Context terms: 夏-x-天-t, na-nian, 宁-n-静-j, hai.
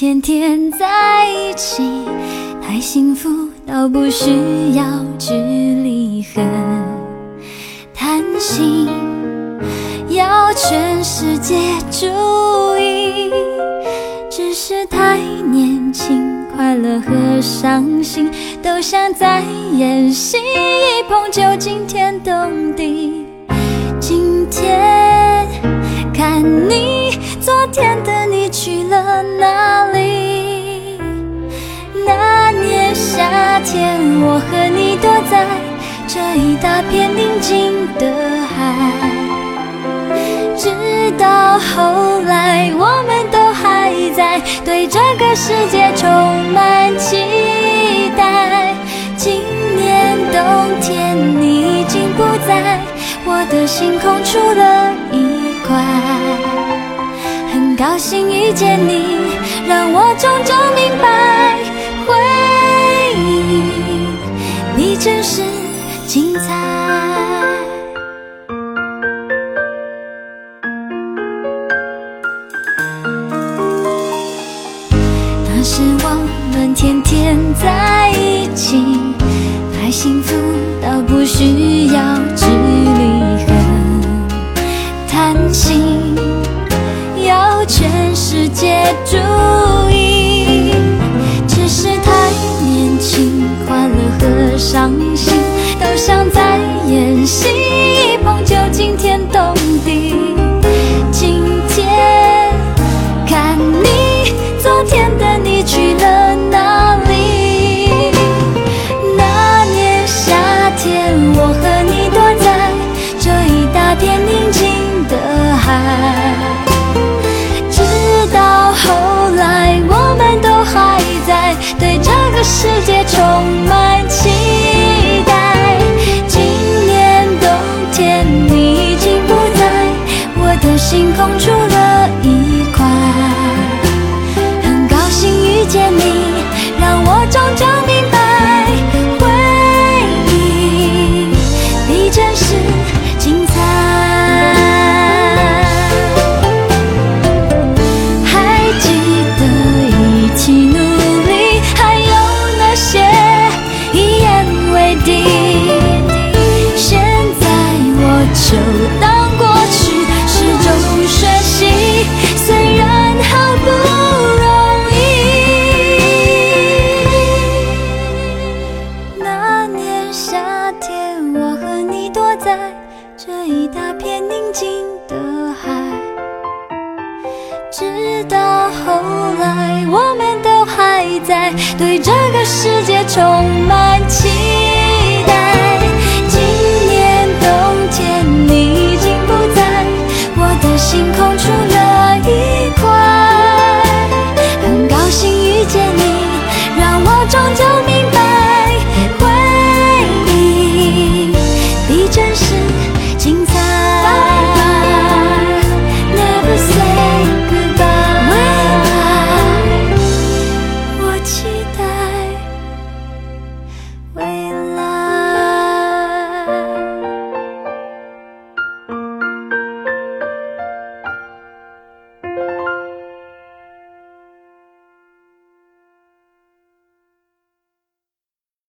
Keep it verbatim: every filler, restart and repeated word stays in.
天天在一起，太幸福到不需要距离和贪心，要全世界注意，只是太年轻，快乐和伤心都像在演戏，一碰就惊天动地。今天看你，昨天的你去了哪里？那年夏天，我和你躲在这一大片宁静的海，直到后来我们都还在对这个世界充满期待。今年冬天你已经不在，我的心空出了一块，很高兴遇见你，让我终究明白，回忆比真实精彩。那时我们天天在一起，太幸福到不需要距离，心要全世界注意，只是太年轻，快乐和伤心都像在演戏，一碰就惊天动地。今天看你，昨天的你去了哪里？那年夏天，我和你躲在这一大片宁静，直到后来我们都还在对这个世界充满期待。今年冬天你已经不在，我的心空出了一块，很高兴遇见你，让我终究明白，回忆比真实精彩。就当过去是种学习，虽然好不容易。那年夏天，我和你躲在这一大片宁静的海，直到后来我们都还在对这个世界充满期待。